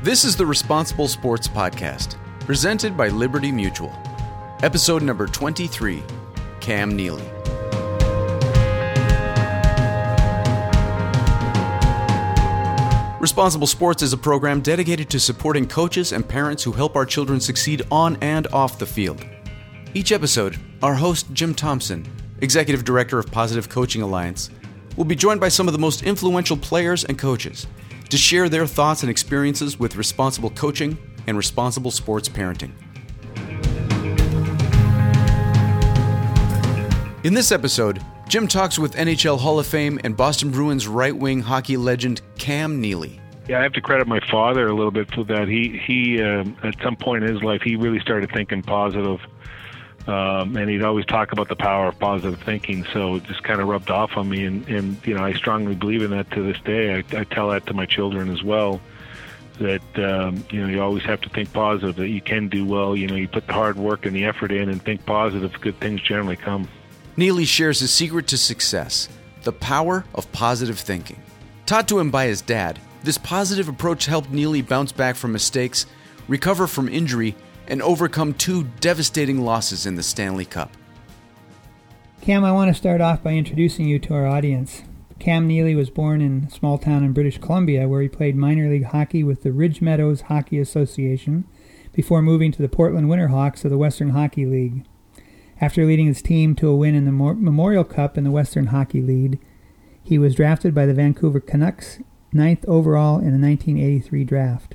This is the Responsible Sports Podcast, presented by Liberty Mutual. Episode number 23, Cam Neely. Responsible Sports is a program dedicated to supporting coaches and parents who help our children succeed on and off the field. Each episode, our host, Jim Thompson, Executive Director of Positive Coaching Alliance, will be joined by some of the most influential players and coaches to share their thoughts and experiences with responsible coaching and responsible sports parenting. In this episode, Jim talks with NHL Hall of Fame and Boston Bruins right-wing hockey legend Cam Neely. Yeah, I have to credit my father a little bit for that. He at some point in his life, he really started thinking positive. And he'd always talk about the power of positive thinking, so it just kind of rubbed off on me. And you know, I strongly believe in that to this day. I tell that to my children as well, that you know, you always have to think positive, that you can do well. You know, you put the hard work and the effort in and think positive, good things generally come. Neely shares his secret to success, the power of positive thinking. Taught to him by his dad, this positive approach helped Neely bounce back from mistakes, recover from injury, and overcome two devastating losses in the Stanley Cup. Cam, I want to start off by introducing you to our audience. Cam Neely was born in a small town in British Columbia, where he played minor league hockey with the Ridge Meadows Hockey Association before moving to the Portland Winterhawks of the Western Hockey League. After leading his team to a win in the Memorial Cup in the Western Hockey League, he was drafted by the Vancouver Canucks, 9th overall in the 1983 draft.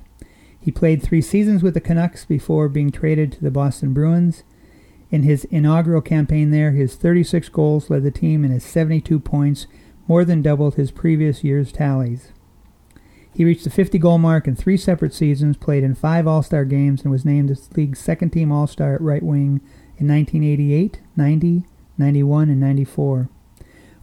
He played 3 seasons with the Canucks before being traded to the Boston Bruins. In his inaugural campaign there, his 36 goals led the team, and his 72 points more than doubled his previous year's tallies. He reached the 50-goal mark in 3 separate seasons, played in 5 All-Star games, and was named the league's second-team All-Star at right wing in 1988, 90, 91, and 94.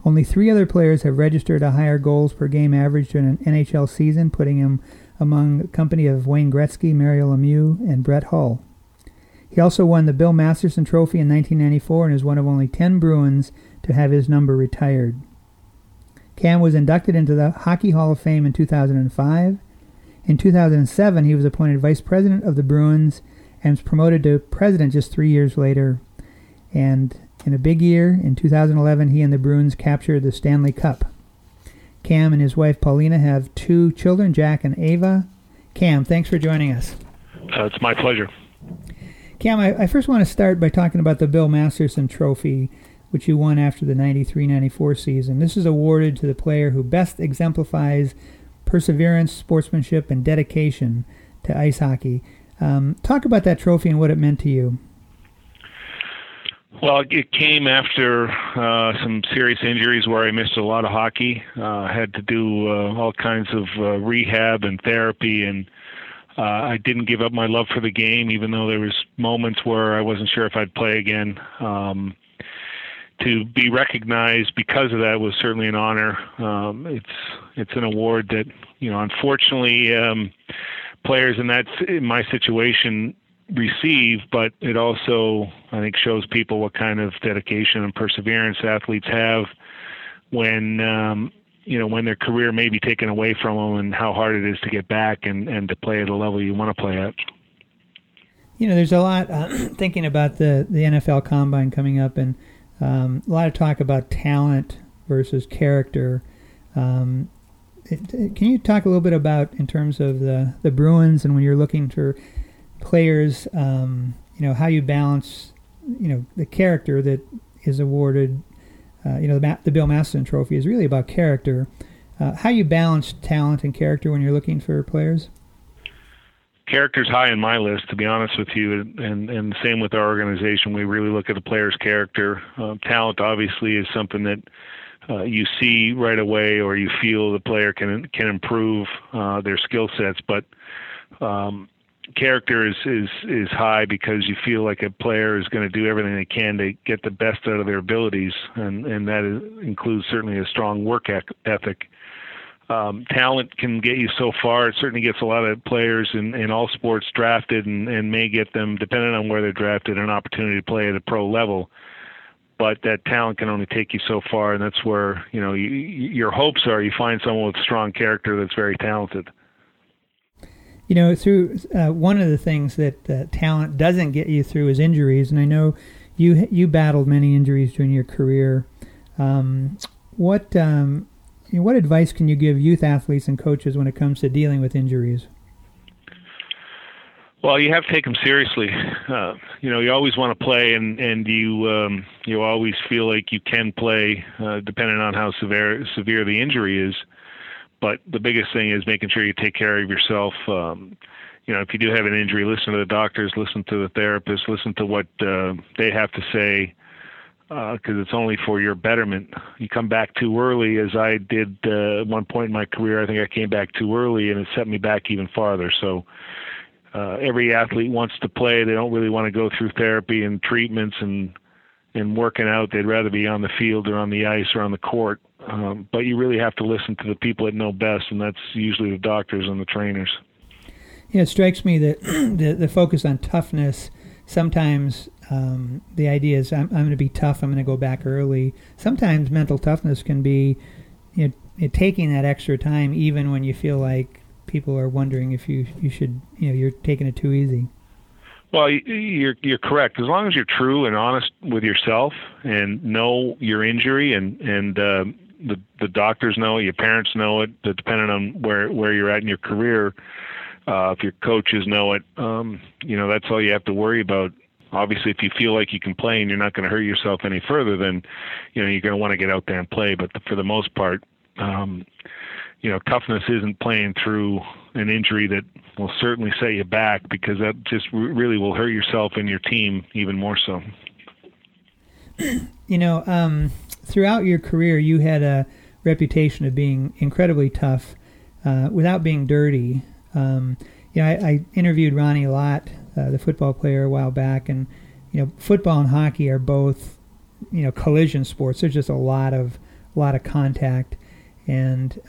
Only 3 other players have registered a higher goals per game average during an NHL season, putting him among a company of Wayne Gretzky, Mario Lemieux, and Brett Hull. He also won the Bill Masterson Trophy in 1994 and is one of only 10 Bruins to have his number retired. Cam was inducted into the Hockey Hall of Fame in 2005. In 2007, he was appointed Vice President of the Bruins and was promoted to President just 3 years later. And in a big year, in 2011, he and the Bruins captured the Stanley Cup. Cam and his wife, Paulina, have 2 children, Jack and Ava. Cam, thanks for joining us. It's my pleasure. Cam, I first want to start by talking about the Bill Masterson Trophy, which you won after the 93-94 season. This is awarded to the player who best exemplifies perseverance, sportsmanship, and dedication to ice hockey. Talk about that trophy and what it meant to you. Well, it came after some serious injuries where I missed a lot of hockey. Had to do all kinds of rehab and therapy, and I didn't give up my love for the game, even though there was moments where I wasn't sure if I'd play again. To be recognized because of that was certainly an honor. It's an award that, you know, unfortunately, players in my situation receive, but it also, I think, shows people what kind of dedication and perseverance athletes have when their career may be taken away from them, and how hard it is to get back and to play at a level you want to play at. You know, there's a lot thinking about the NFL Combine coming up, and a lot of talk about talent versus character. Can you talk a little bit about, in terms of the Bruins, and when you're looking for players, you know, how you balance, you know, the character that is awarded, you know, the Bill Masterson Trophy is really about character. How you balance talent and character when you're looking for players? Character's high on my list, to be honest with you, and same with our organization. We really look at a player's character. Talent, obviously, is something that you see right away, or you feel the player can improve their skill sets, but character is high because you feel like a player is going to do everything they can to get the best out of their abilities, and that includes certainly a strong work ethic. Talent can get you so far. It certainly gets a lot of players in all sports drafted, and may get them, depending on where they're drafted, an opportunity to play at a pro level. But that talent can only take you so far, and that's where, you know, your hopes are you find someone with strong character that's very talented. you know, through one of the things that talent doesn't get you through is injuries. And I know you battled many injuries during your career. What advice can you give youth athletes and coaches when it comes to dealing with injuries? Well, you have to take them seriously. You always want to play, and you always feel like you can play, depending on how severe the injury is. But the biggest thing is making sure you take care of yourself. If you do have an injury, listen to the doctors, listen to the therapists, listen to what they have to say, because it's only for your betterment. You come back too early, as I did at one point in my career. I think I came back too early, and it set me back even farther. So every athlete wants to play. They don't really want to go through therapy and treatments and working out. They'd rather be on the field or on the ice or on the court. But you really have to listen to the people that know best, and that's usually the doctors and the trainers. Yeah, it strikes me that the focus on toughness, sometimes the idea is I'm going to be tough, I'm going to go back early. Sometimes mental toughness can be taking that extra time, even when you feel like people are wondering if you should, you're taking it too easy. Well, you're correct. As long as you're true and honest with yourself and know your injury and the doctors know it, your parents know it, depending on where you're at in your career, if your coaches know it, that's all you have to worry about. Obviously, if you feel like you can play and you're not going to hurt yourself any further, then, you're going to want to get out there and play. But for the most part, toughness isn't playing through an injury that will certainly set you back, because that just really will hurt yourself and your team even more so. Throughout your career, you had a reputation of being incredibly tough without being dirty. I interviewed Ronnie Lott, the football player, a while back, and, football and hockey are both, collision sports. There's just a lot of contact. And,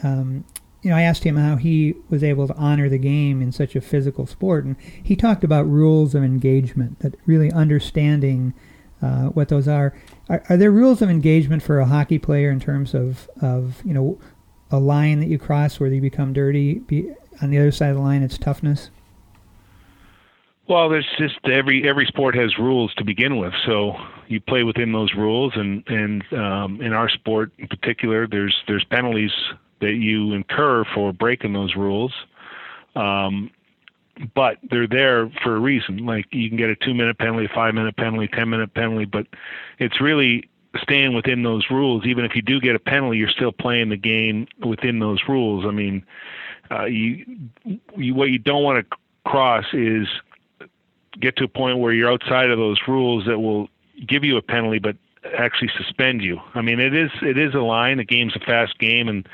I asked him how he was able to honor the game in such a physical sport. And he talked about rules of engagement, that really understanding what those are. Are there rules of engagement for a hockey player in terms of a line that you cross where you become dirty? On the other side of the line, it's toughness? Well, there's just every sport has rules to begin with, so you play within those rules. And in our sport in particular, there's penalties that you incur for breaking those rules, but they're there for a reason. Like, you can get a 2-minute penalty, a 5-minute penalty, 10-minute penalty, but it's really staying within those rules. Even if you do get a penalty, you're still playing the game within those rules. I mean, what you don't want to cross is get to a point where you're outside of those rules that will give you a penalty, but actually suspend you. I mean, it is a line. The game's a fast game, and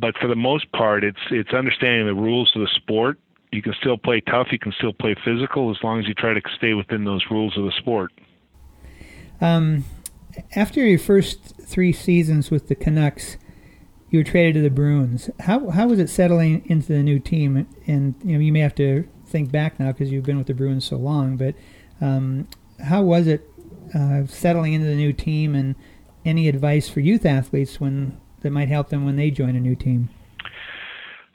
but for the most part, it's understanding the rules of the sport. You can still play tough. You can still play physical as long as you try to stay within those rules of the sport. After your first 3 seasons with the Canucks, you were traded to the Bruins. How was it settling into the new team? And you may have to think back now because you've been with the Bruins so long, but how was it settling into the new team, and any advice for youth athletes that might help them when they join a new team?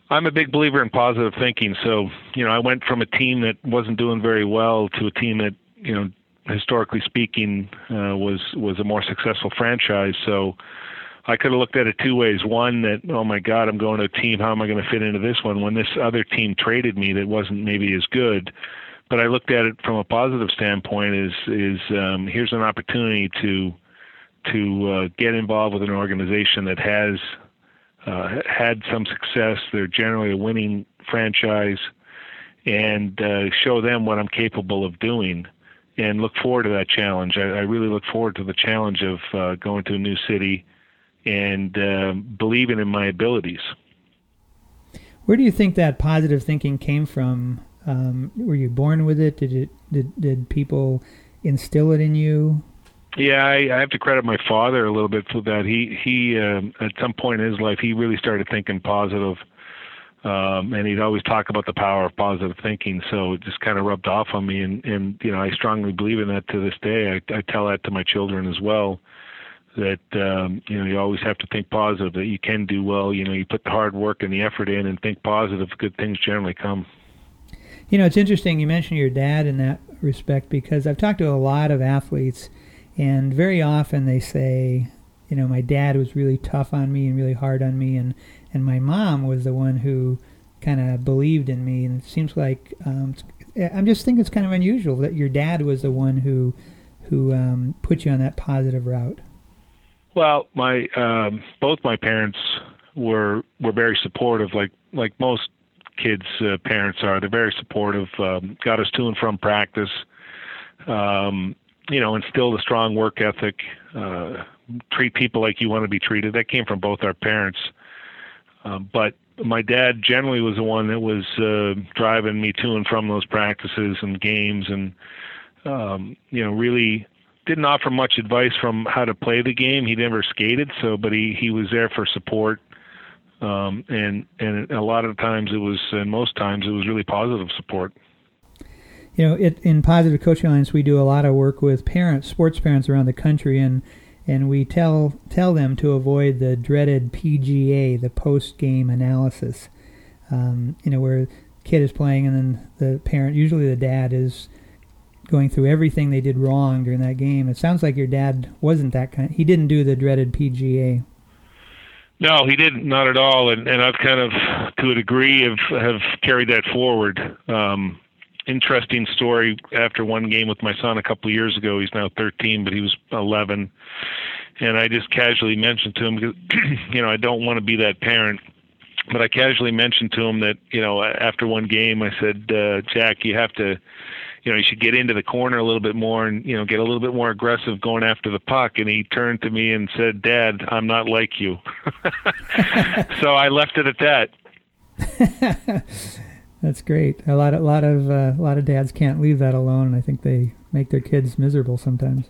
I'm a big believer in positive thinking. So, I went from a team that wasn't doing very well to a team that, historically speaking, was a more successful franchise. So I could have looked at it 2 ways. One, that, oh my God, I'm going to a team, how am I going to fit into this one when this other team traded me that wasn't maybe as good? But I looked at it from a positive standpoint is here's an opportunity to get involved with an organization that has had some success. They're generally a winning franchise, and show them what I'm capable of doing, and look forward to that challenge. I really look forward to the challenge of going to a new city and believing in my abilities. Where do you think that positive thinking came from? Were you born with it? Did people instill it in you? Yeah, I have to credit my father a little bit for that. He at some point in his life, he really started thinking positive, and he'd always talk about the power of positive thinking. So it just kind of rubbed off on me, and I strongly believe in that to this day. I tell that to my children as well. that, you always have to think positive, that you can do well. You put the hard work and the effort in and think positive, good things generally come. It's interesting you mentioned your dad in that respect, because I've talked to a lot of athletes, and very often they say, my dad was really tough on me and really hard on me, and my mom was the one who kind of believed in me. And it seems like, I'm just think it's kind of unusual that your dad was the one who put you on that positive route. Well, my both my parents were very supportive, like most kids' parents are. They're very supportive, got us to and from practice, instilled a strong work ethic, treat people like you want to be treated. That came from both our parents. But my dad generally was the one that was driving me to and from those practices and games, and really didn't offer much advice from how to play the game. He never skated, but he was there for support. And a lot of times it was really positive support. In Positive Coaching Alliance, we do a lot of work with parents, sports parents around the country, and we tell them to avoid the dreaded PGA, the post-game analysis, where the kid is playing and then the parent, usually the dad, is going through everything they did wrong during that game. It sounds like your dad wasn't that kind. He didn't do the dreaded PGA. No, he didn't, not at all. And I've kind of, to a degree, have carried that forward. Interesting story. After one game with my son a couple of years ago, he's now 13, but he was 11. And I just casually mentioned to him, because, I don't want to be that parent, but I casually mentioned to him that, after one game, I said, Jack, you have to, you should get into the corner a little bit more and, get a little bit more aggressive going after the puck. And he turned to me and said, Dad, I'm not like you. So I left it at that. That's great. A lot of dads can't leave that alone. And I think they make their kids miserable sometimes.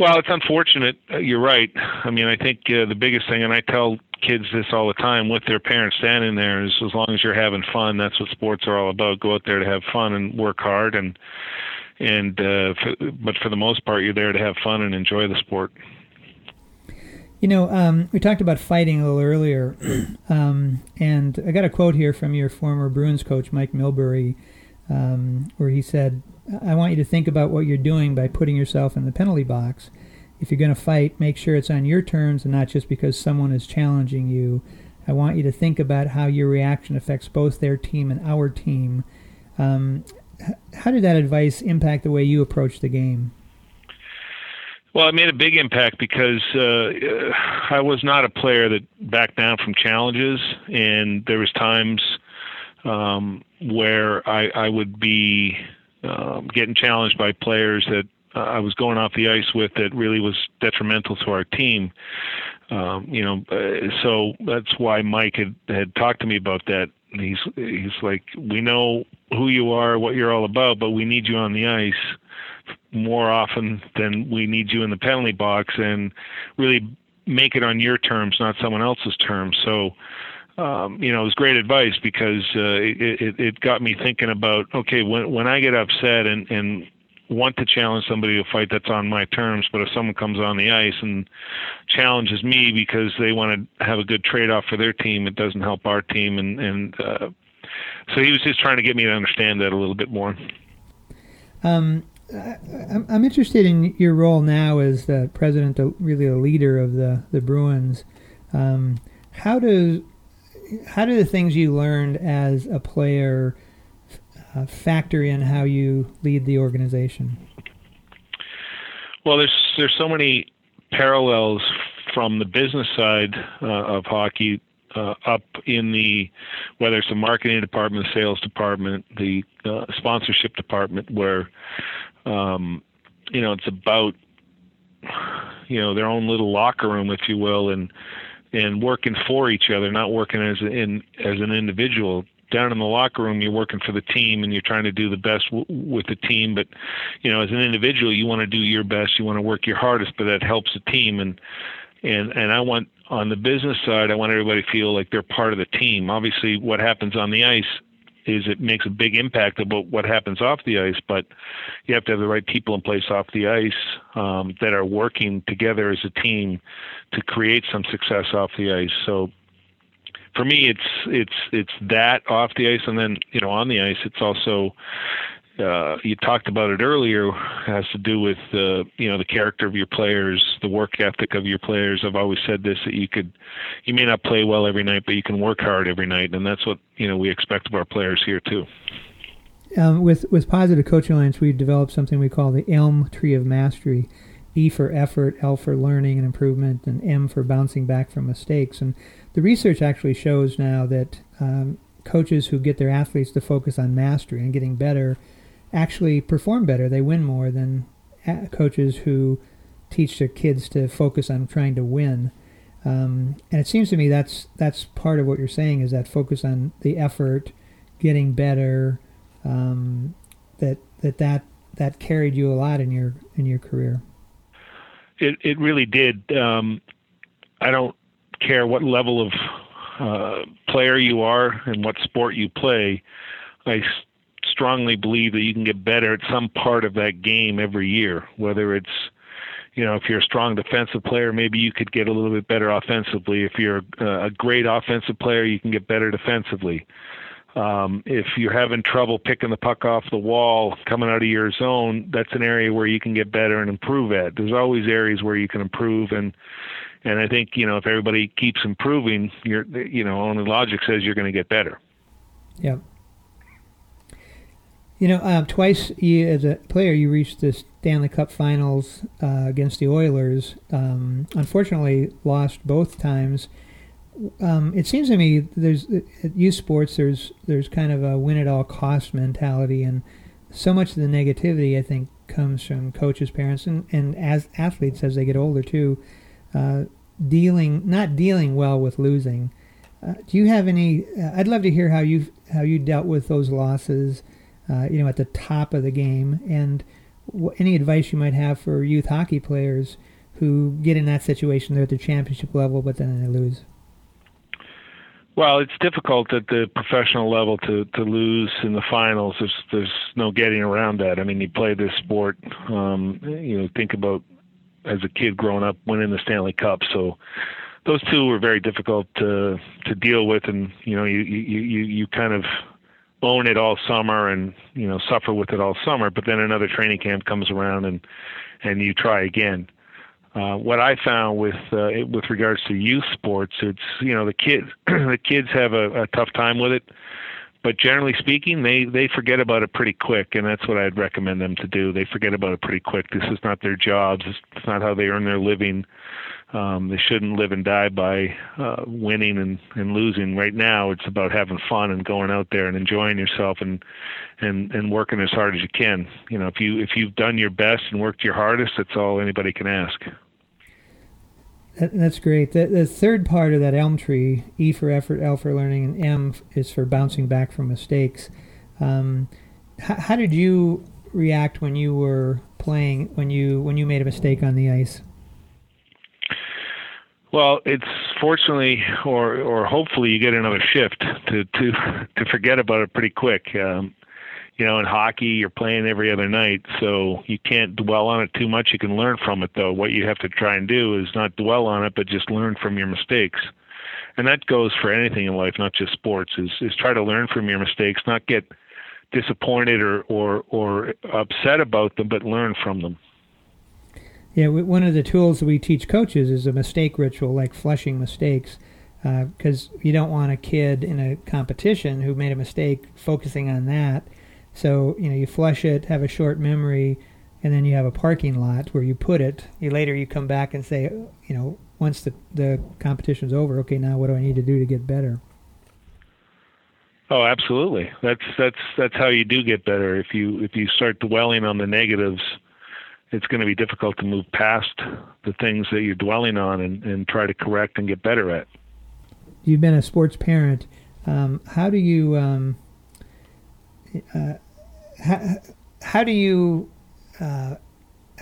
Well, it's unfortunate. You're right. I mean, I think the biggest thing, and I tell kids this all the time with their parents standing there, is as long as you're having fun, that's what sports are all about. Go out there to have fun and work hard, but for the most part, you're there to have fun and enjoy the sport. We talked about fighting a little earlier, and I got a quote here from your former Bruins coach, Mike Milbury, where he said, I want you to think about what you're doing by putting yourself in the penalty box. If you're going to fight, make sure it's on your terms and not just because someone is challenging you. I want you to think about how your reaction affects both their team and our team. How did that advice impact the way you approach the game? Well, it made a big impact because I was not a player that backed down from challenges, and there was times where I would be getting challenged by players that I was going off the ice with that really was detrimental to our team. So that's why Mike had talked to me about that. And he's like, we know who you are, what you're all about, but we need you on the ice more often than we need you in the penalty box, and really make it on your terms, not someone else's terms. So, it was great advice because it got me thinking about, okay, when I get upset and want to challenge somebody to fight, that's on my terms. But if someone comes on the ice and challenges me because they want to have a good trade-off for their team, it doesn't help our team. And so he was just trying to get me to understand that a little bit more. I'm interested in your role now as the president, really a leader of the Bruins. How do the things you learned as a player factor in how you lead the organization? Well, there's so many parallels from the business side of hockey up in the, whether it's the marketing department, the sales department, the sponsorship department, where it's about their own little locker room, if you will, and working for each other, not working as an individual. Down in the locker room, you're working for the team and you're trying to do the best with the team. But, as an individual, you want to do your best. You want to work your hardest, but that helps the team. And I want, on the business side, I want everybody to feel like they're part of the team. Obviously, what happens on the ice is it makes a big impact about what happens off the ice, but you have to have the right people in place off the ice that are working together as a team to create some success off the ice. So for me, it's that off the ice, and then, you know, on the ice, it's also, you talked about it earlier, has to do with you know, the character of your players, the work ethic of your players. I've always said this, that you may not play well every night, but you can work hard every night, and that's what, you know, we expect of our players here too. With Positive Coaching Alliance, we've developed something we call the Elm Tree of Mastery. E for effort, L for learning and improvement, and M for bouncing back from mistakes. And the research actually shows now that coaches who get their athletes to focus on mastery and getting better actually perform better. They win more than coaches who teach their kids to focus on trying to win. And it seems to me that's part of what you're saying, is that focus on the effort, getting better, that carried you a lot in your career. It really did. I don't care what level of player you are and what sport you play. I strongly believe that you can get better at some part of that game every year, whether it's, you know, if you're a strong defensive player, maybe you could get a little bit better offensively. If you're a great offensive player, you can get better defensively. If you're having trouble picking the puck off the wall, coming out of your zone, that's an area where you can get better and improve at. There's always areas where you can improve, and I think, you know, if everybody keeps improving, only logic says you're going to get better. Yeah. You know, twice as a player, you reached the Stanley Cup Finals against the Oilers. Unfortunately, lost both times. It seems to me there's at youth sports there's kind of a win at all cost mentality, and so much of the negativity I think comes from coaches, parents, and as athletes as they get older too, not dealing well with losing. Do you have any? I'd love to hear how you dealt with those losses, at the top of the game, and any advice you might have for youth hockey players who get in that situation. They're at the championship level, but then they lose. Well, it's difficult at the professional level to lose in the finals. There's no getting around that. I mean, you play this sport, think about as a kid growing up, winning the Stanley Cup. So those two were very difficult to deal with. And, you know, you kind of own it all summer and, you know, suffer with it all summer. But then another training camp comes around and you try again. What I found with regards to youth sports, it's, you know, the kids have a tough time with it, but generally speaking, they forget about it pretty quick, and that's what I'd recommend them to do. They forget about it pretty quick. This is not their jobs. It's not how they earn their living. They shouldn't live and die by winning and losing. Right now, it's about having fun and going out there and enjoying yourself and working as hard as you can. You know, if you've done your best and worked your hardest, that's all anybody can ask. That's great. The third part of that Elm Tree, E for effort, L for learning, and M is for bouncing back from mistakes. How did you react when you were playing, when you made a mistake on the ice? Well, it's fortunately or hopefully you get another shift to forget about it pretty quick. In hockey, you're playing every other night, so you can't dwell on it too much. You can learn from it, though. What you have to try and do is not dwell on it, but just learn from your mistakes. And that goes for anything in life, not just sports, is try to learn from your mistakes, not get disappointed or upset about them, but learn from them. Yeah, one of the tools we teach coaches is a mistake ritual, like flushing mistakes, because you don't want a kid in a competition who made a mistake focusing on that. So, you know, you flush it, have a short memory, and then you have a parking lot where you put it. Later you come back and say, you know, once the competition's over, okay, now what do I need to do to get better? Oh, absolutely. That's how you do get better. If you start dwelling on the negatives, it's going to be difficult to move past the things that you're dwelling on and try to correct and get better at. You've been a sports parent. How do you... how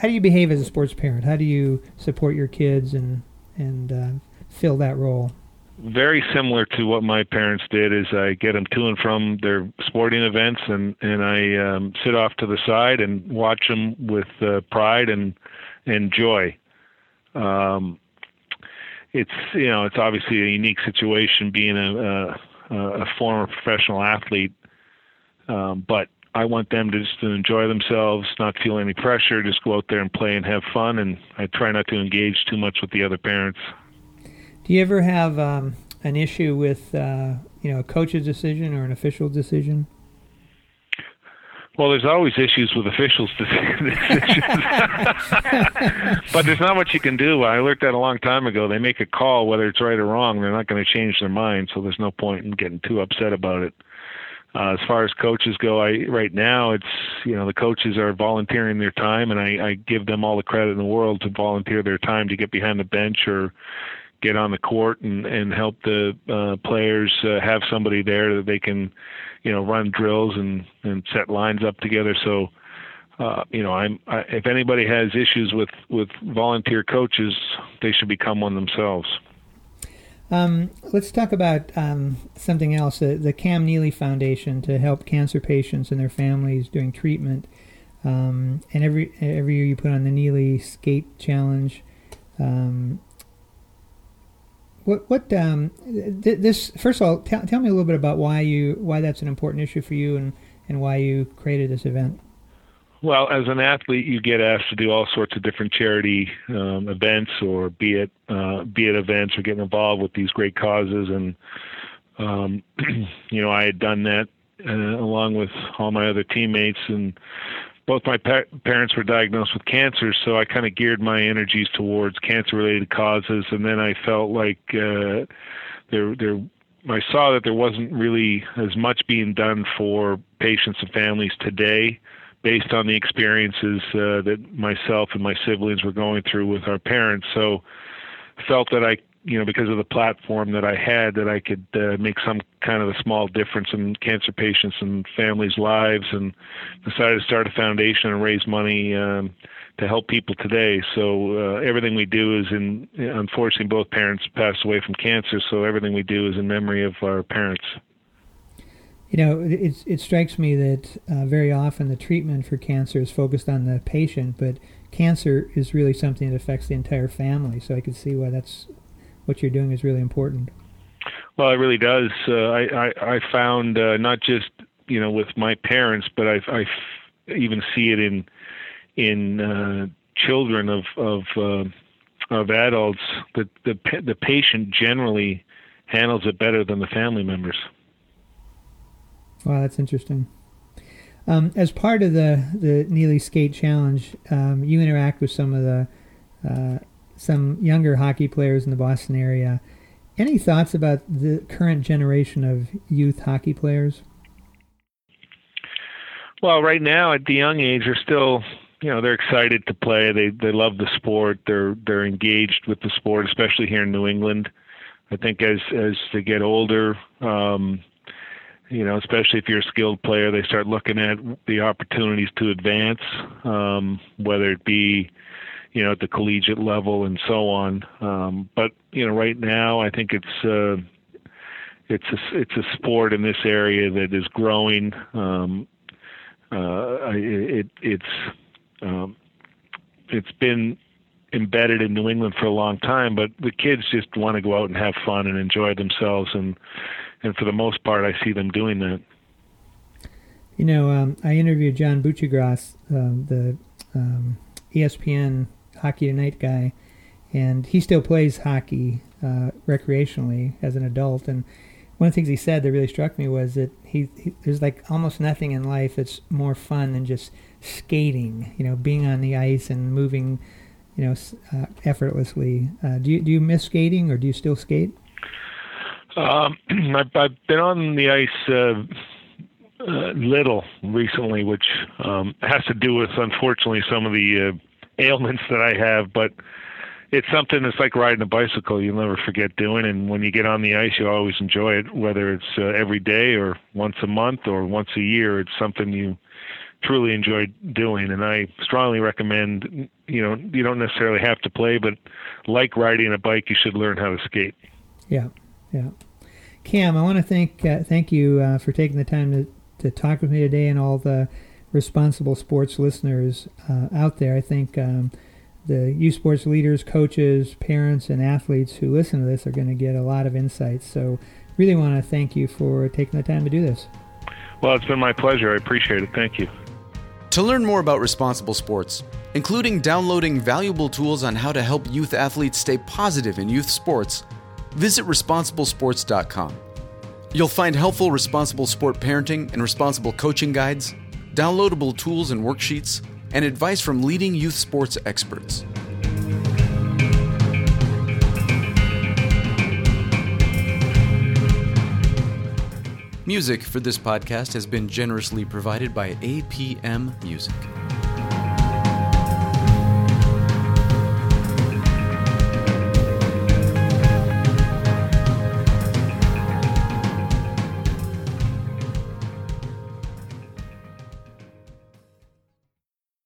do you behave as a sports parent? How do you support your kids and fill that role? very similar to what my parents did is I get them to and from their sporting events, and I sit off to the side and watch them with pride and joy. It's obviously a unique situation being a former professional athlete, but I want them to just enjoy themselves, not feel any pressure, just go out there and play and have fun, and I try not to engage too much with the other parents. Do you ever have an issue with a coach's decision or an official decision? Well, there's always issues with officials' decisions, but there's not much you can do. I learned that a long time ago. They make a call, whether it's right or wrong. They're not going to change their mind, so there's no point in getting too upset about it. As far as coaches go, right now it's, the coaches are volunteering their time, and I give them all the credit in the world to volunteer their time to get behind the bench or get on the court and help the players have somebody there that they can, run drills and set lines up together. So, if anybody has issues with volunteer coaches, they should become one themselves. Let's talk about something else, the Cam Neely Foundation, to help cancer patients and their families during treatment. And every year you put on the Neely Skate Challenge. First of all, tell me a little bit about why that's an important issue for you and why you created this event. Well, as an athlete, you get asked to do all sorts of different charity events, or be it events, or getting involved with these great causes. And I had done that along with all my other teammates. And both my parents were diagnosed with cancer, so I kind of geared my energies towards cancer-related causes. And then I felt like I saw that there wasn't really as much being done for patients and families today, based on the experiences that myself and my siblings were going through with our parents. So felt that I, because of the platform that I had, that I could make some kind of a small difference in cancer patients and families' lives, and decided to start a foundation and raise money to help people today. So everything we do is unfortunately, both parents passed away from cancer, so everything we do is in memory of our parents. It strikes me that very often the treatment for cancer is focused on the patient, but cancer is really something that affects the entire family. So I could see why that's what you're doing is really important. Well, it really does. I found not just with my parents, but I even see it in children of adults. That the patient generally handles it better than the family members. Wow, that's interesting. As part of the Neely Skate Challenge, you interact with some of the some younger hockey players in the Boston area. Any thoughts about the current generation of youth hockey players? Well, right now at the young age, they're still, they're excited to play. They love the sport. They're engaged with the sport, especially here in New England. I think as they get older, especially if you're a skilled player, they start looking at the opportunities to advance, whether it be, at the collegiate level and so on. But right now I think it's a sport in this area that is growing. It's been embedded in New England for a long time, but the kids just want to go out and have fun and enjoy themselves. And for the most part, I see them doing that. I interviewed John Buccigrass, the ESPN Hockey Tonight guy, and he still plays hockey recreationally as an adult. And one of the things he said that really struck me was that he there's like almost nothing in life that's more fun than just skating, being on the ice and moving, effortlessly. Do you miss skating, or do you still skate? I've been on the ice little recently, which has to do with, unfortunately, some of the ailments that I have. But it's something that's like riding a bicycle. You'll never forget doing. And when you get on the ice, you always enjoy it, whether it's every day or once a month or once a year. It's something you truly enjoy doing. And I strongly recommend, you don't necessarily have to play, but like riding a bike, you should learn how to skate. Yeah. Yeah. Cam, I want to thank you for taking the time to talk with me today, and all the responsible sports listeners out there. I think the youth sports leaders, coaches, parents, and athletes who listen to this are going to get a lot of insights. So really want to thank you for taking the time to do this. Well, it's been my pleasure. I appreciate it. Thank you. To learn more about Responsible Sports, including downloading valuable tools on how to help youth athletes stay positive in youth sports, visit Responsiblesports.com. You'll find helpful responsible sport parenting and responsible coaching guides, downloadable tools and worksheets, and advice from leading youth sports experts. Music for this podcast has been generously provided by APM Music.